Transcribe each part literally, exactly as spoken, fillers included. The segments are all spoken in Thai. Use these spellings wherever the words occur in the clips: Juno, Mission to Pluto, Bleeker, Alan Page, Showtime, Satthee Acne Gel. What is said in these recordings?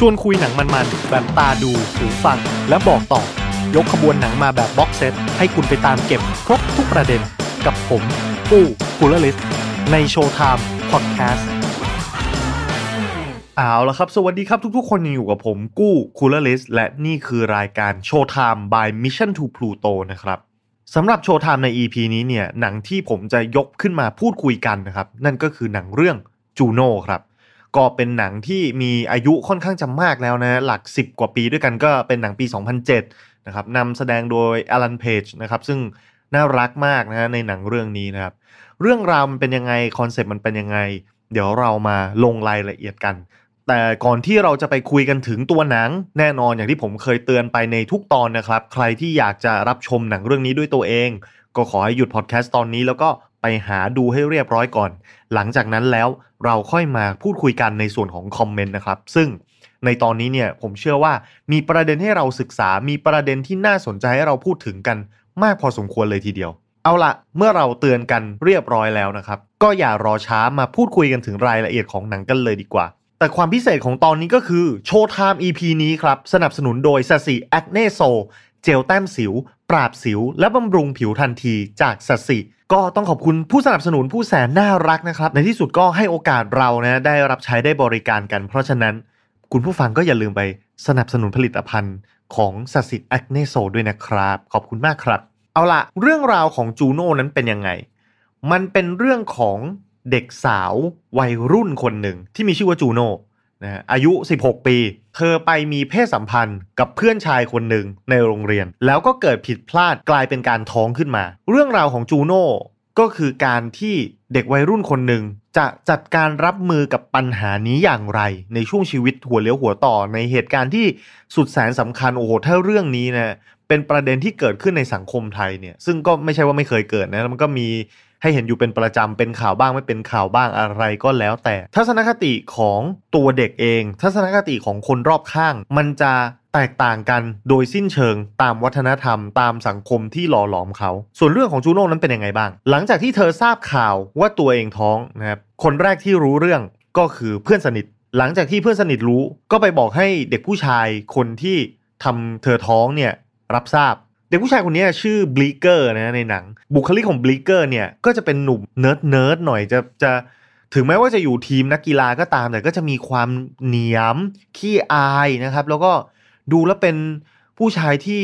ชวนคุยหนังมันๆแบบตาดูหูฟังและบอกต่อยกขบวนหนังมาแบบบ็อกเซตให้คุณไปตามเก็บครบทุกประเด็นกับผมปู้กูลลิสในโชว์ไทม์พอดแคสต์เอาล่ะครับสวัสดีครับทุกๆคนยังอยู่กับผมกู้คูลเลอร์ลิสและนี่คือรายการโชว์ไทม์ by Mission to Pluto นะครับสำหรับโชว์ไทม์ใน อี พี นี้เนี่ยหนังที่ผมจะยกขึ้นมาพูดคุยกันนะครับนั่นก็คือหนังเรื่องจูโน่ครับก็เป็นหนังที่มีอายุค่อนข้างจะมากแล้วนะหลักสิบกว่าปีด้วยกันก็เป็นหนังปีสองพันเจ็ดนะครับนำแสดงโดยอลันเพจนะครับซึ่งน่ารักมากนะในหนังเรื่องนี้นะครับเรื่องราวมันเป็นยังไงคอนเซ็ปต์มันเป็นยังไงเดี๋ยวเรามาลงรายละเอียดกันแต่ก่อนที่เราจะไปคุยกันถึงตัวหนังแน่นอนอย่างที่ผมเคยเตือนไปในทุกตอนนะครับใครที่อยากจะรับชมหนังเรื่องนี้ด้วยตัวเองก็ขอให้หยุดพอดแคสต์ตอนนี้แล้วก็ไปหาดูให้เรียบร้อยก่อนหลังจากนั้นแล้วเราค่อยมาพูดคุยกันในส่วนของคอมเมนต์นะครับซึ่งในตอนนี้เนี่ยผมเชื่อว่ามีประเด็นให้เราศึกษามีประเด็นที่น่าสนใจให้เราพูดถึงกันมากพอสมควรเลยทีเดียวเอาล่ะเมื่อเราเตือนกันเรียบร้อยแล้วนะครับก็อย่ารอช้ามาพูดคุยกันถึงรายละเอียดของหนังกันเลยดีกว่าแต่ความพิเศษของตอนนี้ก็คือโชว์ไทม์ อี พี นี้ครับสนับสนุนโดยสัตสีแอคเนโซเจลแต้มสิวปราบสิวและบำรุงผิวทันทีจากสัตสีก็ต้องขอบคุณผู้สนับสนุนผู้แสนน่ารักนะครับในที่สุดก็ให้โอกาสเรานะได้รับใช้ได้บริการกันเพราะฉะนั้นคุณผู้ฟังก็อย่าลืมไปสนับสนุนผลิตภัณฑ์ของสัตสีแอคเนโซด้วยนะครับขอบคุณมากครับเอาล่ะเรื่องราวของจูโน่นั้นเป็นยังไงมันเป็นเรื่องของเด็กสาววัยรุ่นคนหนึ่งที่มีชื่อว่าจูโน่นะอายุสิบหกปีเธอไปมีเพศสัมพันธ์กับเพื่อนชายคนหนึ่งในโรงเรียนแล้วก็เกิดผิดพลาดกลายเป็นการท้องขึ้นมาเรื่องราวของจูโน่ก็คือการที่เด็กวัยรุ่นคนหนึ่งจะจัดการรับมือกับปัญหานี้อย่างไรในช่วงชีวิตหัวเลี้ยวหัวต่อในเหตุการณ์ที่สุดแสนสำคัญโอ้โหถ้าเรื่องนี้นะเป็นประเด็นที่เกิดขึ้นในสังคมไทยเนี่ยซึ่งก็ไม่ใช่ว่าไม่เคยเกิดนะมันก็มีให้เห็นอยู่เป็นประจำเป็นข่าวบ้างไม่เป็นข่าวบ้างอะไรก็แล้วแต่ทัศนคติของตัวเด็กเองทัศนคติของคนรอบข้างมันจะแตกต่างกันโดยสิ้นเชิงตามวัฒนธรรมตามสังคมที่หล่อหลอมเขาส่วนเรื่องของจูโน่นั้นเป็นยังไงบ้างหลังจากที่เธอทราบข่าวว่าตัวเองท้องนะครับคนแรกที่รู้เรื่องก็คือเพื่อนสนิทหลังจากที่เพื่อนสนิทรู้ก็ไปบอกให้เด็กผู้ชายคนที่ทำเธอท้องเนี่ยรับทราบเด็กผู้ชายคนนี้ชื่อบลีเกอร์นะในหนังบุคลิกของบลีเกอร์เนี่ยก็จะเป็นหนุ่มเนิร์ดเนิร์ดหน่อยจะจะถึงแม้ว่าจะอยู่ทีมนักกีฬาก็ตามแต่ก็จะมีความเหนียมขี้อายนะครับแล้วก็ดูแล้วเป็นผู้ชายที่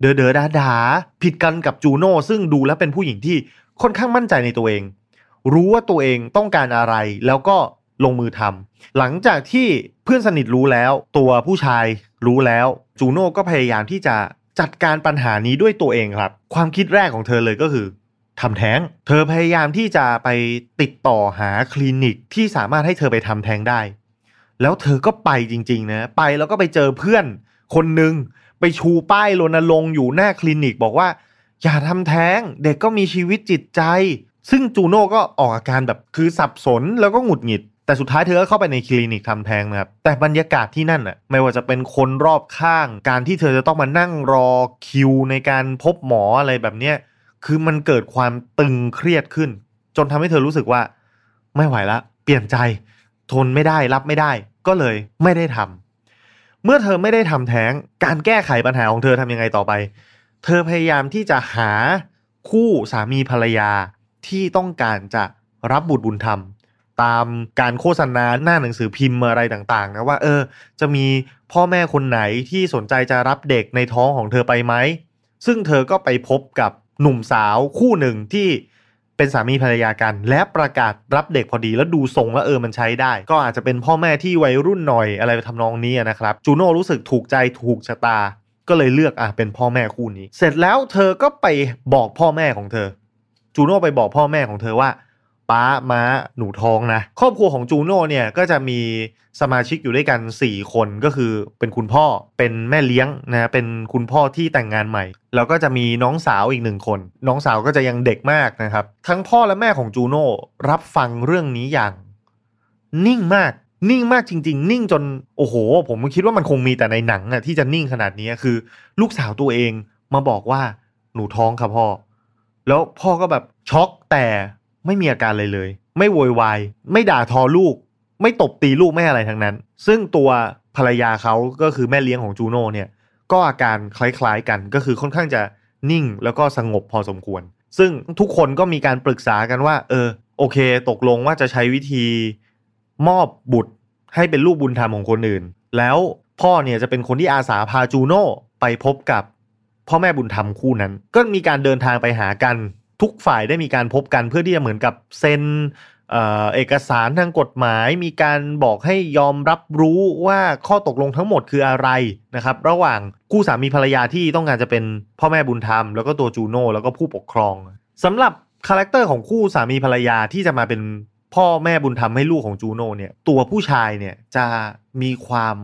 เด๋อๆดาๆผิดกันกับจูโน่ซึ่งดูแล้วเป็นผู้หญิงที่ค่อนข้างมั่นใจในตัวเองรู้ว่าตัวเองต้องการอะไรแล้วก็ลงมือทำหลังจากที่เพื่อนสนิทรู้แล้วตัวผู้ชายรู้แล้วจูโน่ก็พยายามที่จะจัดการปัญหานี้ด้วยตัวเองครับความคิดแรกของเธอเลยก็คือทำแท้งเธอพยายามที่จะไปติดต่อหาคลินิกที่สามารถให้เธอไปทำแท้งได้แล้วเธอก็ไปจริงๆนะไปแล้วก็ไปเจอเพื่อนคนหนึ่งไปชูป้ายรณรงค์อยู่หน้าคลินิกบอกว่าอย่าทำแท้งเด็กก็มีชีวิตจิตใจซึ่งจูโน่ก็ออกอาการแบบคือสับสนแล้วก็หงุดหงิดแต่สุดท้ายเธอก็เข้าไปในคลินิกทำแท้งนะครับแต่บรรยากาศที่นั่นน่ะไม่ว่าจะเป็นคนรอบข้างการที่เธอจะต้องมานั่งรอคิวในการพบหมออะไรแบบเนี้ยคือมันเกิดความตึงเครียดขึ้นจนทำให้เธอรู้สึกว่าไม่ไหวละเปลี่ยนใจทนไม่ได้รับไม่ได้ก็เลยไม่ได้ทำเมื่อเธอไม่ได้ทำแท้งการแก้ไขปัญหาของเธอทำยังไงต่อไปเธอพยายามที่จะหาคู่สามีภรรยาที่ต้องการจะรับบุตรบุญธรรมตามการโฆษณาหน้าหนังสือพิมพ์อะไรต่างๆนะว่าเออจะมีพ่อแม่คนไหนที่สนใจจะรับเด็กในท้องของเธอไปไหมซึ่งเธอก็ไปพบกับหนุ่มสาวคู่หนึ่งที่เป็นสามีภรรยากันและประกาศรับเด็กพอดีแล้วดูทรงแล้วเออมันใช้ได้ก็อาจจะเป็นพ่อแม่ที่วัยรุ่นหน่อยอะไรทำนองนี้นะครับจูโน่รู้สึกถูกใจถูกชะตาก็เลยเลือกอ่ะเป็นพ่อแม่คู่นี้เสร็จแล้วเธอก็ไปบอกพ่อแม่ของเธอจูโน่ไปบอกพ่อแม่ของเธอว่าป้าม้าหนูท้องนะครอบครัวของจูโน่เนี่ยก็จะมีสมาชิกอยู่ด้วยกันสี่คนก็คือเป็นคุณพ่อเป็นแม่เลี้ยงนะเป็นคุณพ่อที่แต่งงานใหม่แล้วก็จะมีน้องสาวอีกหนึ่งคนน้องสาวก็จะยังเด็กมากนะครับทั้งพ่อและแม่ของจูโน่รับฟังเรื่องนี้อย่างนิ่งมากนิ่งมากจริงๆนิ่งจนโอ้โหผมคิดว่ามันคงมีแต่ในหนังอะที่จะนิ่งขนาดนี้คือลูกสาวตัวเองมาบอกว่าหนูท้องค่ะพ่อแล้วพ่อก็แบบช็อกแต่ไม่มีอาการเลยเลยไม่โวยวายไม่ด่าทอลูก ไม่ตบตีลูกไม่อะไรทั้งนั้นซึ่งตัวภรรยาเขาก็คือแม่เลี้ยงของจูโน่เนี่ยก็อาการคล้ายๆกันก็คือค่อนข้างจะนิ่งแล้วก็สงบพอสมควรซึ่งทุกคนก็มีการปรึกษากันว่าเออโอเคตกลงว่าจะใช้วิธีมอบบุตรให้เป็นลูกบุญธรรมของคนอื่นแล้วพ่อเนี่ยจะเป็นคนที่อาสาพาจูโน่ไปพบกับพ่อแม่บุญธรรมคู่นั้นก็มีการเดินทางไปหากันทุกฝ่ายได้มีการพบกันเพื่อที่จะเหมือนกับเซ็นเอ่อเอกสารทางกฎหมายมีการบอกให้ยอมรับรู้ว่าข้อตกลงทั้งหมดคืออะไรนะครับระหว่างคู่สามีภรรยาที่ต้องการจะเป็นพ่อแม่บุญธรรมแล้วก็ตัวจูโน่แล้วก็ผู้ปกครองสำหรับคาแรคเตอร์ของคู่สามีภรรยาที่จะมาเป็นพ่อแม่บุญธรรมให้ลูกของจูโน่เนี่ยตัวผู้ชายเนี่ยจะมีความ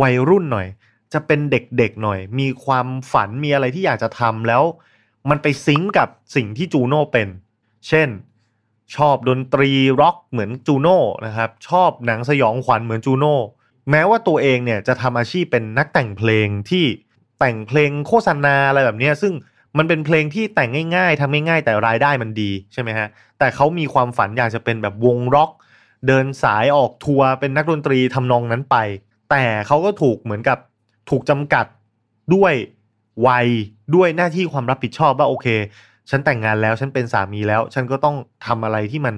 วัยรุ่นหน่อยจะเป็นเด็กๆหน่อยมีความฝันมีอะไรที่อยากจะทำแล้วมันไปซิงก์กับสิ่งที่จูโน่เป็นเช่นชอบดนตรีร็อกเหมือนจูโน่นะครับชอบหนังสยองขวัญเหมือนจูโน่แม้ว่าตัวเองเนี่ยจะทำอาชีพเป็นนักแต่งเพลงที่แต่งเพลงโฆษณาอะไรแบบนี้ซึ่งมันเป็นเพลงที่แต่งง่ายๆทำง่ายๆแต่รายได้มันดีใช่ไหมฮะแต่เขามีความฝันอยากจะเป็นแบบวงร็อกเดินสายออกทัวร์เป็นนักดนตรีทำนองนั้นไปแต่เขาก็ถูกเหมือนกับถูกจำกัดด้วยวัยด้วยหน้าที่ความรับผิดชอบว่าโอเคฉันแต่งงานแล้วฉันเป็นสามีแล้วฉันก็ต้องทำอะไรที่มัน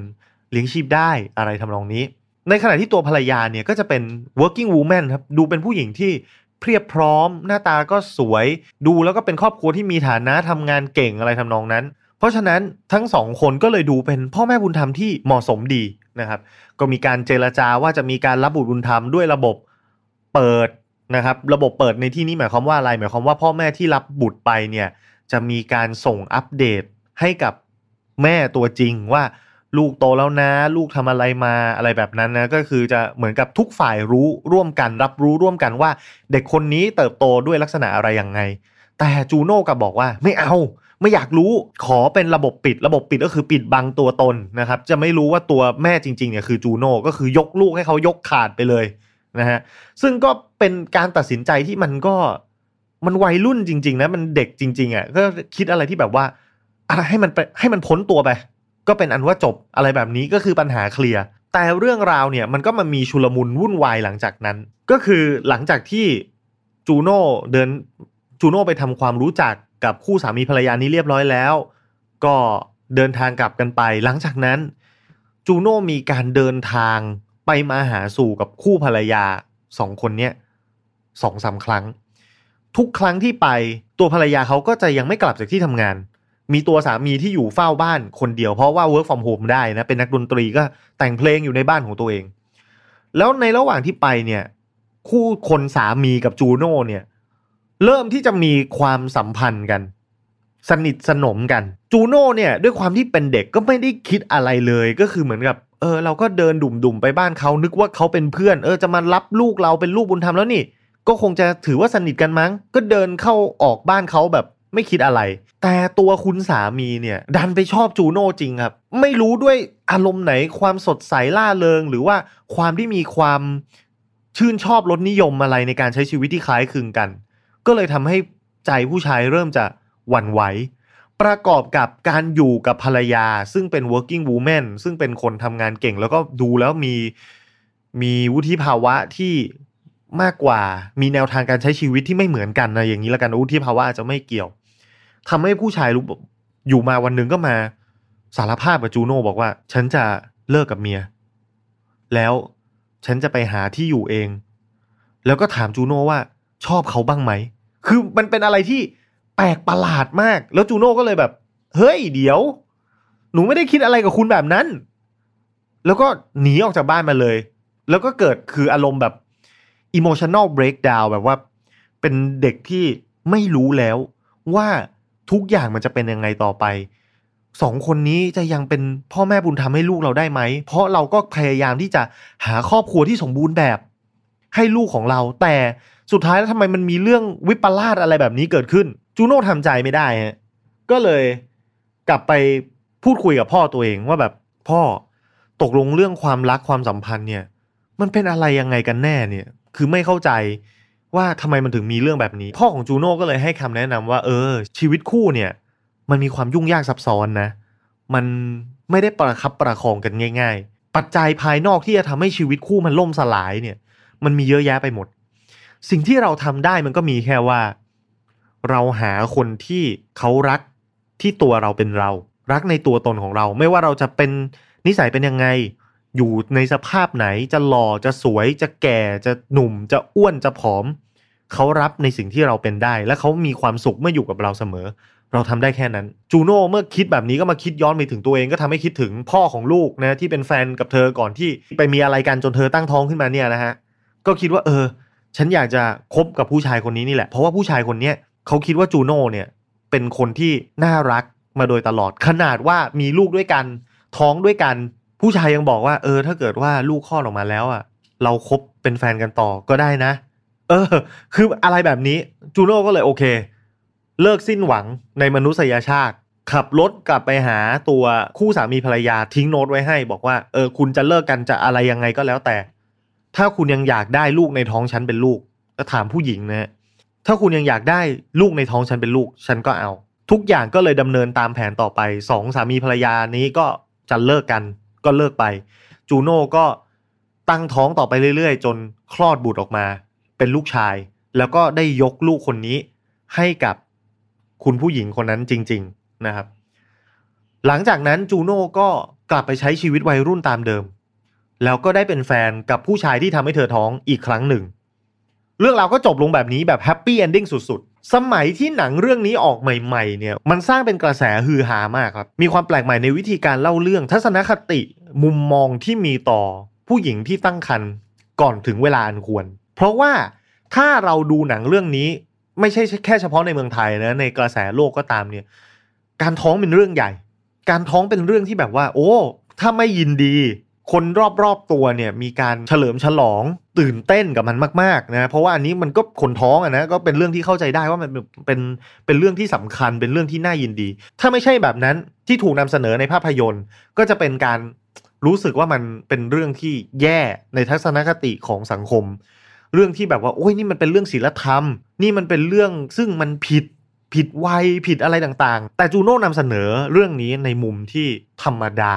เลี้ยงชีพได้อะไรทำนองนี้ในขณะที่ตัวภรรยาเนี่ยก็จะเป็น working woman ครับดูเป็นผู้หญิงที่เพียบพร้อมหน้าตาก็สวยดูแล้วก็เป็นครอบครัวที่มีฐานะทำงานเก่งอะไรทำนองนั้นเพราะฉะนั้นทั้งสองคนก็เลยดูเป็นพ่อแม่บุญธรรมที่เหมาะสมดีนะครับก็มีการเจรจาว่าจะมีการรับบุตรบุญธรรมด้วยระบบเปิดนะครับระบบเปิดในที่นี้หมายความว่าอะไรหมายความว่าพ่อแม่ที่รับบุตรไปเนี่ยจะมีการส่งอัปเดตให้กับแม่ตัวจริงว่าลูกโตแล้วนะลูกทำอะไรมาอะไรแบบนั้นนะก็คือจะเหมือนกับทุกฝ่ายรู้ร่วมกันรับรู้ร่วมกันว่าเด็กคนนี้เติบโตด้วยลักษณะอะไรยังไงแต่จูโน่ก็บอกว่าไม่เอาไม่อยากรู้ขอเป็นระบบปิดระบบปิดก็คือปิดบังตัวตนนะครับจะไม่รู้ว่าตัวแม่จริงๆเนี่ยคือจูโน่ก็คือยกลูกให้เขายกขาดไปเลยนะฮะซึ่งก็เป็นการตัดสินใจที่มันก็มันวัยรุ่นจริงๆนะมันเด็กจริงๆอ่ะก็คิดอะไรที่แบบว่าอะไรให้มันไปให้มันพ้นตัวไปก็เป็นอันว่าจบอะไรแบบนี้ก็คือปัญหาเคลียร์แต่เรื่องราวเนี่ยมันก็มามีชุลมุนวุ่นวายหลังจากนั้นก็คือหลังจากที่จูโน่เดินจูโน่ไปทำความรู้จักกับคู่สามีภรรยานี้เรียบร้อยแล้วก็เดินทางกลับกันไปหลังจากนั้นจูโน่มีการเดินทางไปมาหาสู่กับคู่ภรรยาสองคนเนี้ย สองสาม ครั้งทุกครั้งที่ไปตัวภรรยาเขาก็จะยังไม่กลับจากที่ทำงานมีตัวสามีที่อยู่เฝ้าบ้านคนเดียวเพราะว่า work from home ได้นะเป็นนักดนตรีก็แต่งเพลงอยู่ในบ้านของตัวเองแล้วในระหว่างที่ไปเนี่ยคู่คนสามีกับจูโน่เนี่ยเริ่มที่จะมีความสัมพันธ์กันสนิทสนมกันจูโน่เนี่ยด้วยความที่เป็นเด็กก็ไม่ได้คิดอะไรเลยก็คือเหมือนกับเออเราก็เดินดุ่มๆไปบ้านเขานึกว่าเขาเป็นเพื่อนเออจะมารับลูกเราเป็นลูกบุญธรรมแล้วนี่ก็คงจะถือว่าสนิทกันมั้งก็เดินเข้าออกบ้านเขาแบบไม่คิดอะไรแต่ตัวคุณสามีเนี่ยดันไปชอบจูโน่จริงครับไม่รู้ด้วยอารมณ์ไหนความสดใสล่าเริงหรือว่าความที่มีความชื่นชอบรสนิยมอะไรในการใช้ชีวิตที่คล้ายคลึงกันก็เลยทำให้ใจผู้ชายเริ่มจะหวั่นไหวประกอบกับการอยู่กับภรรยาซึ่งเป็น working woman ซึ่งเป็นคนทำงานเก่งแล้วก็ดูแล้วมีมีวุฒิภาวะที่มากกว่ามีแนวทางการใช้ชีวิตที่ไม่เหมือนกันนะอย่างนี้ละกันวุฒิภาวะจะไม่เกี่ยวทำให้ผู้ชายรู้อยู่มาวันหนึ่งก็มาสารภาพกับจูโน่บอกว่าฉันจะเลิกกับเมียแล้วฉันจะไปหาที่อยู่เองแล้วก็ถามจูโน่ว่าชอบเขาบ้างไหมคือมันเป็นอะไรที่แปลกประหลาดมากแล้วจูโน่ก็เลยแบบเฮ้ยเดี๋ยวหนูไม่ได้คิดอะไรกับคุณแบบนั้นแล้วก็หนีออกจากบ้านมาเลยแล้วก็เกิดคืออารมณ์แบบ emotional breakdown แบบว่าเป็นเด็กที่ไม่รู้แล้วว่าทุกอย่างมันจะเป็นยังไงต่อไปสองคนนี้จะยังเป็นพ่อแม่บุญธรรมให้ลูกเราได้ไหมเพราะเราก็พยายามที่จะหาครอบครัวที่สมบูรณ์แบบให้ลูกของเราแต่สุดท้ายแล้วทำไมมันมีเรื่องวิปลาสอะไรแบบนี้เกิดขึ้นจูโน่ทำใจไม่ได้ฮะก็เลยกลับไปพูดคุยกับพ่อตัวเองว่าแบบพ่อตกลงเรื่องความรักความสัมพันธ์เนี่ยมันเป็นอะไรยังไงกันแน่เนี่ยคือไม่เข้าใจว่าทำไมมันถึงมีเรื่องแบบนี้พ่อของจูโน่ก็เลยให้คำแนะนำว่าเออชีวิตคู่เนี่ยมันมีความยุ่งยากซับซ้อนนะมันไม่ได้ประคับประคองกันง่ายๆ ปัจจัยภายนอกที่จะทำให้ชีวิตคู่มันล่มสลายเนี่ยมันมีเยอะแยะไปหมดสิ่งที่เราทำได้มันก็มีแค่ว่าเราหาคนที่เขารักที่ตัวเราเป็นเรารักในตัวตนของเราไม่ว่าเราจะเป็นนิสัยเป็นยังไงอยู่ในสภาพไหนจะหล่อจะสวยจะแก่จะหนุ่มจะอ้วนจะผอมเขารับในสิ่งที่เราเป็นได้และเขามีความสุขเมื่ออยู่กับเราเสมอเราทำได้แค่นั้นจูโน่เมื่อคิดแบบนี้ก็มาคิดย้อนไปถึงตัวเองก็ทำให้คิดถึงพ่อของลูกนะที่เป็นแฟนกับเธอก่อนที่ไปมีอะไรกันจนเธอตั้งท้องขึ้นมาเนี่ยนะฮะก็คิดว่าเออฉันอยากจะคบกับผู้ชายคนนี้นี่แหละเพราะว่าผู้ชายคนนี้เขาคิดว่าจูโน่เนี่ยเป็นคนที่น่ารักมาโดยตลอดขนาดว่ามีลูกด้วยกันท้องด้วยกันผู้ชายยังบอกว่าเออถ้าเกิดว่าลูกคลอดออกมาแล้วอ่ะเราคบเป็นแฟนกันต่อก็ได้นะเออคืออะไรแบบนี้จูโน่ก็เลยโอเคเลิกสิ้นหวังในมนุษยชาติขับรถกลับไปหาตัวคู่สามีภรรยาทิ้งโน้ตไว้ให้บอกว่าเออคุณจะเลิกกันจะอะไรยังไงก็แล้วแต่ถ้าคุณยังอยากได้ลูกในท้องฉันเป็นลูกก็ถามผู้หญิงนะถ้าคุณยังอยากได้ลูกในท้องฉันเป็นลูกฉันก็เอาทุกอย่างก็เลยดำเนินตามแผนต่อไปสองสามีภรรยานี้ก็จะเลิกกันก็เลิกไปจูโน่ก็ตั้งท้องต่อไปเรื่อยๆจนคลอดบุตรออกมาเป็นลูกชายแล้วก็ได้ยกลูกคนนี้ให้กับคุณผู้หญิงคนนั้นจริงๆนะครับหลังจากนั้นจูโน่ก็กลับไปใช้ชีวิตวัยรุ่นตามเดิมแล้วก็ได้เป็นแฟนกับผู้ชายที่ทำให้เธอท้องอีกครั้งหนึ่งเรื่องราวก็จบลงแบบนี้แบบแฮปปี้เอนดิ้งสุดๆสมัยที่หนังเรื่องนี้ออกใหม่ๆเนี่ยมันสร้างเป็นกระแสฮือฮามากครับมีความแปลกใหม่ในวิธีการเล่าเรื่องทัศนคติมุมมองที่มีต่อผู้หญิงที่ตั้งครรภ์ก่อนถึงเวลาอันควรเพราะว่าถ้าเราดูหนังเรื่องนี้ไม่ใช่แค่เฉพาะในเมืองไทยนะในกระแสโลกก็ตามเนี่ยการท้องเป็นเรื่องใหญ่การท้องเป็นเรื่องที่แบบว่าโอ้ถ้าไม่ยินดีคนรอบๆตัวเนี่ยมีการเฉลิมฉลองตื่นเต้นกับมันมากๆนะเพราะว่าอันนี้มันก็คนท้องอะนะก็เป็นเรื่องที่เข้าใจได้ว่ามันเป็นเป็นเรื่องที่สำคัญเป็นเรื่องที่น่ายินดีถ้าไม่ใช่แบบนั้นที่ถูกนำเสนอในภาพยนตร์ก็จะเป็นการรู้สึกว่ามันเป็นเรื่องที่แย่ในทัศนคติของสังคมเรื่องที่แบบว่าโอ้ยนี่มันเป็นเรื่องศีลธรรมนี่มันเป็นเรื่องซึ่งมันผิดผิดวัยผิดอะไรต่างๆแต่จูโน่นำเสนอเรื่องนี้ในมุมที่ธรรมดา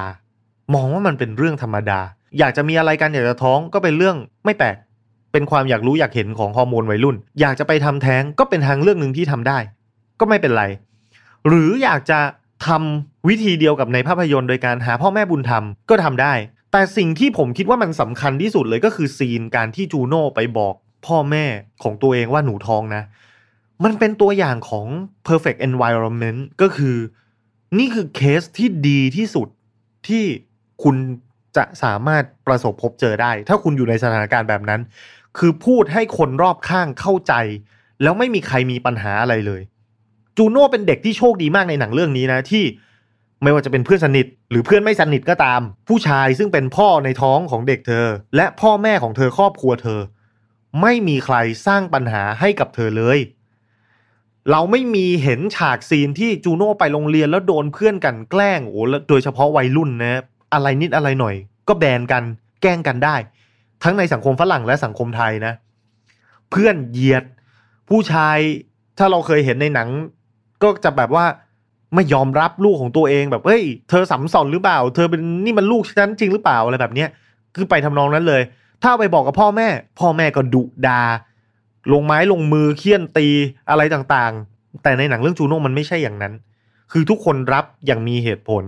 มองว่ามันเป็นเรื่องธรรมดาอยากจะมีอะไรกันอยากจะท้องก็เป็นเรื่องไม่แปลกเป็นความอยากรู้อยากเห็นของฮอร์โมนวัยรุ่นอยากจะไปทำแท้งก็เป็นทางเรื่องนึงที่ทำได้ก็ไม่เป็นไรหรืออยากจะทำวิธีเดียวกับในภาพยนตร์โดยการหาพ่อแม่บุญธรรมก็ทำได้แต่สิ่งที่ผมคิดว่ามันสำคัญที่สุดเลยก็คือซีนการที่จูโน่ไปบอกพ่อแม่ของตัวเองว่าหนูท้องนะมันเป็นตัวอย่างของ perfect environment ก็คือนี่คือเคสที่ดีที่สุดที่คุณจะสามารถประสบพบเจอได้ถ้าคุณอยู่ในสถานการณ์แบบนั้นคือพูดให้คนรอบข้างเข้าใจแล้วไม่มีใครมีปัญหาอะไรเลยจูโน่เป็นเด็กที่โชคดีมากในหนังเรื่องนี้นะที่ไม่ว่าจะเป็นเพื่อนสนิทหรือเพื่อนไม่สนิทก็ตามผู้ชายซึ่งเป็นพ่อในท้องของเด็กเธอและพ่อแม่ของเธอครอบครัวเธอไม่มีใครสร้างปัญหาให้กับเธอเลยเราไม่มีเห็นฉากซีนที่จูโน่ไปโรงเรียนแล้วโดนเพื่อนกันแกล้งโอ้โดยเฉพาะวัยรุ่นนะอะไรนิดอะไรหน่อยก็แบนกันแกล้งกันได้ทั้งในสังคมฝรั่งและสังคมไทยนะเพื่อนเหยียดผู้ชายถ้าเราเคยเห็นในหนังก็จะแบบว่าไม่ยอมรับลูกของตัวเองแบบเฮ้ยเธอสัมสอนหรือเปล่าเธอเป็นนี่มันลูกฉันจริงหรือเปล่าอะไรแบบเนี้ยคือไปทำนองนั้นเลยถ้าไปบอกกับพ่อแม่พ่อแม่ก็ดุด่าลงไม้ลงมือเคี่ยนตีอะไรต่างๆแต่ในหนังเรื่องจูโน่มันไม่ใช่อย่างนั้นคือทุกคนรับอย่างมีเหตุผล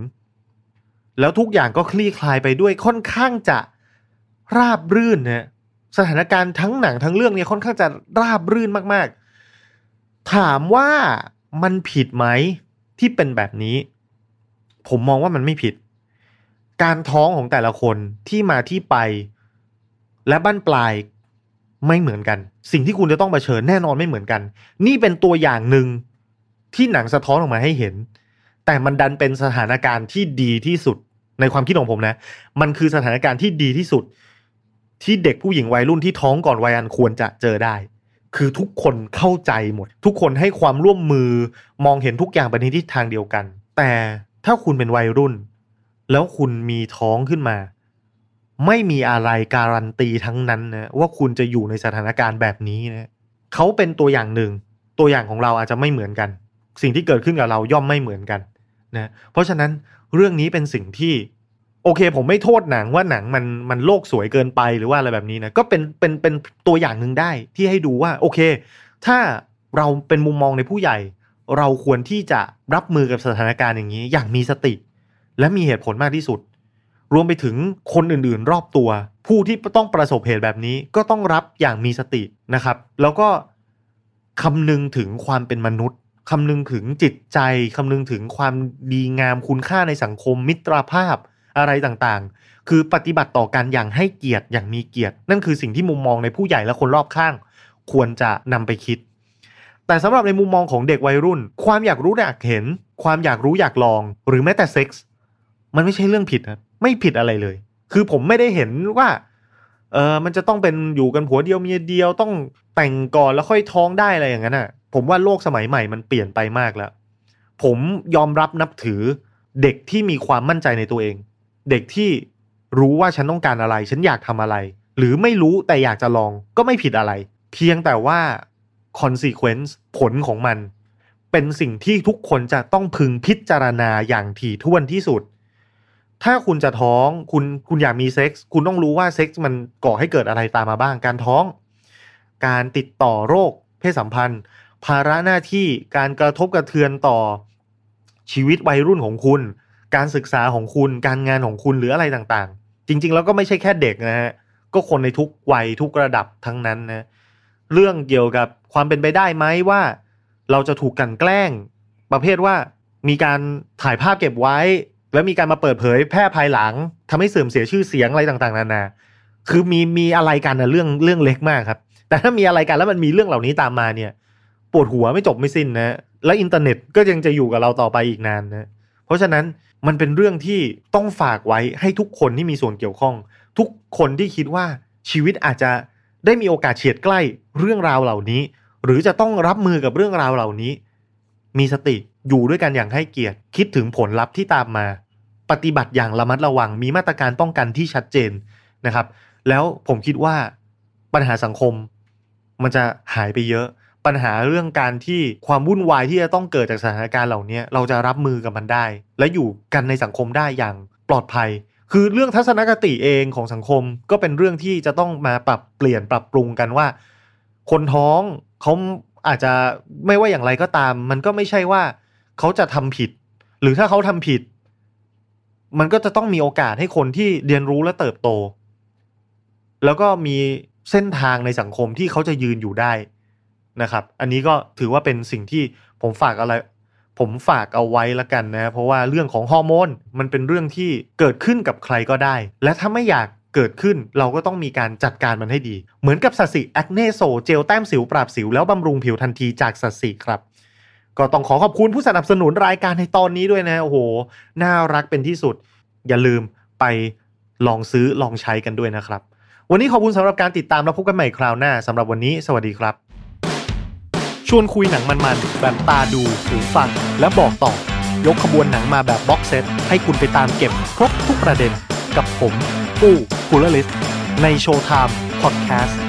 แล้วทุกอย่างก็คลี่คลายไปด้วยค่อนข้างจะราบรื่นนะสถานการณ์ทั้งหนังทั้งเรื่องเนี่ยค่อนข้างจะราบรื่นมากๆถามว่ามันผิดไหมที่เป็นแบบนี้ผมมองว่ามันไม่ผิดการท้องของแต่ละคนที่มาที่ไปและบั้นปลายไม่เหมือนกันสิ่งที่คุณจะต้องเผชิญแน่นอนไม่เหมือนกันนี่เป็นตัวอย่างหนึ่งที่หนังสะท้อนออกมาให้เห็นแต่มันดันเป็นสถานการณ์ที่ดีที่สุดในความคิดของผมนะมันคือสถานการณ์ที่ดีที่สุดที่เด็กผู้หญิงวัยรุ่นที่ท้องก่อนวัยอันควรจะเจอได้คือทุกคนเข้าใจหมดทุกคนให้ความร่วมมือมองเห็นทุกอย่างไปในทิศทางเดียวกันแต่ถ้าคุณเป็นวัยรุ่นแล้วคุณมีท้องขึ้นมาไม่มีอะไรการันตีทั้งนั้นนะว่าคุณจะอยู่ในสถานการณ์แบบนี้นะเขาเป็นตัวอย่างหนึ่งตัวอย่างของเราอาจจะไม่เหมือนกันสิ่งที่เกิดขึ้นกับเราย่อมไม่เหมือนกันนะเพราะฉะนั้นเรื่องนี้เป็นสิ่งที่ โอเคผมไม่โทษหนังว่าหนังมันมันโลกสวยเกินไปหรือว่าอะไรแบบนี้นะก็เป็นเป็นเป็นตัวอย่างนึงได้ที่ให้ดูว่าโอเคถ้าเราเป็นมุมมองในผู้ใหญ่เราควรที่จะรับมือกับสถานการณ์อย่างนี้อย่างมีสติและมีเหตุผลมากที่สุดรวมไปถึงคนอื่นๆรอบตัวผู้ที่ต้องประสบเหตุแบบนี้ก็ต้องรับอย่างมีสตินะครับแล้วก็คำนึงถึงความเป็นมนุษย์คำนึงถึงจิตใจคำนึงถึงความดีงามคุณค่าในสังคมมิตรภาพอะไรต่างๆคือปฏิบัติต่อกันอย่างให้เกียรติอย่างมีเกียรตินั่นคือสิ่งที่มุมมองในผู้ใหญ่และคนรอบข้างควรจะนำไปคิดแต่สำหรับในมุมมองของเด็กวัยรุ่นความอยากรู้อยากเห็นความอยากรู้อยากลองหรือแม้แต่เซ็กส์มันไม่ใช่เรื่องผิดนะไม่ผิดอะไรเลยคือผมไม่ได้เห็นว่าเออมันจะต้องเป็นอยู่กันผัวเดียวเมียเดียวต้องแต่งก่อนแล้วค่อยท้องได้อะไรอย่างนั้นอ่ะผมว่าโลกสมัยใหม่มันเปลี่ยนไปมากแล้วผมยอมรับนับถือเด็กที่มีความมั่นใจในตัวเองเด็กที่รู้ว่าฉันต้องการอะไรฉันอยากทำอะไรหรือไม่รู้แต่อยากจะลองก็ไม่ผิดอะไรเพียงแต่ว่า consequence ผลของมันเป็นสิ่งที่ทุกคนจะต้องพึงพิจารณาอย่างถี่ถ้วนที่สุดถ้าคุณจะท้องคุณคุณอยากมีเซ็กส์คุณต้องรู้ว่าเซ็กส์มันก่อให้เกิดอะไรตามมาบ้างการท้องการติดต่อโรคเพศสัมพันธ์ภาระหน้าที่การกระทบกระเทือนต่อชีวิตวัยรุ่นของคุณการศึกษาของคุณการงานของคุณหรืออะไรต่างๆจริงๆแล้วก็ไม่ใช่แค่เด็กนะฮะก็คนในทุกวัยทุกระดับทั้งนั้นนะเรื่องเกี่ยวกับความเป็นไปได้ไหมว่าเราจะถูกกลั่นแกล้งประเภทว่ามีการถ่ายภาพเก็บไว้แล้วมีการมาเปิดเผยแพร่ภายหลังทำให้เสื่อมเสียชื่อเสียงอะไรต่างๆนานาคือมีมีอะไรกันนะเรื่องเรื่องเล็กมากครับแต่ถ้ามีอะไรกันแล้วมันมีเรื่องเหล่านี้ตามมาเนี่ยปวดหัวไม่จบไม่สิ้นนะและอินเทอร์เน็ตก็ยังจะอยู่กับเราต่อไปอีกนานนะเพราะฉะนั้นมันเป็นเรื่องที่ต้องฝากไว้ให้ทุกคนที่มีส่วนเกี่ยวข้องทุกคนที่คิดว่าชีวิตอาจจะได้มีโอกาสเฉียดใกล้เรื่องราวเหล่านี้หรือจะต้องรับมือกับเรื่องราวเหล่านี้มีสติอยู่ด้วยกันอย่างให้เกียรติคิดถึงผลลัพธ์ที่ตามมาปฏิบัติอย่างระมัดระวังมีมาตรการป้องกันที่ชัดเจนนะครับแล้วผมคิดว่าปัญหาสังคมมันจะหายไปเยอะปัญหาเรื่องการที่ความวุ่นวายที่จะต้องเกิดจากสถานการณ์เหล่านี้เราจะรับมือกับมันได้และอยู่กันในสังคมได้อย่างปลอดภัยคือเรื่องทัศนคติเองของสังคมก็เป็นเรื่องที่จะต้องมาปรับเปลี่ยนปรับปรุงกันว่าคนท้องเขาอาจจะไม่ว่าอย่างไรก็ตามมันก็ไม่ใช่ว่าเขาจะทำผิดหรือถ้าเขาทำผิดมันก็จะต้องมีโอกาสให้คนที่เรียนรู้และเติบโตแล้วก็มีเส้นทางในสังคมที่เขาจะยืนอยู่ได้นะครับอันนี้ก็ถือว่าเป็นสิ่งที่ผมฝากอะไรผมฝากเอาไว้ละกันนะเพราะว่าเรื่องของฮอร์โมนมันเป็นเรื่องที่เกิดขึ้นกับใครก็ได้และถ้าไม่อยากเกิดขึ้นเราก็ต้องมีการจัดการมันให้ดีเหมือนกับสัตว์สีแอคเนโซเจลแต้มสิวปราบสิวแล้วบำรุงผิวทันทีจากสัตว์สีครับก็ต้องขอขอบคุณผู้สนับสนุนรายการในตอนนี้ด้วยนะโอ้โหน่ารักเป็นที่สุดอย่าลืมไปลองซื้อลองใช้กันด้วยนะครับวันนี้ขอบคุณสำหรับการติดตามแล้วพบกันใหม่คราวหน้าสำหรับวันนี้สวัสดีครับชวนคุยหนังมันๆแบบตาดูหูฟังและบอกต่อยกขบวนหนังมาแบบบ็อกเซตให้คุณไปตามเก็บครบทุกประเด็นกับผมปู้คุลลิสในโชว์ไทม์พอดแคสต์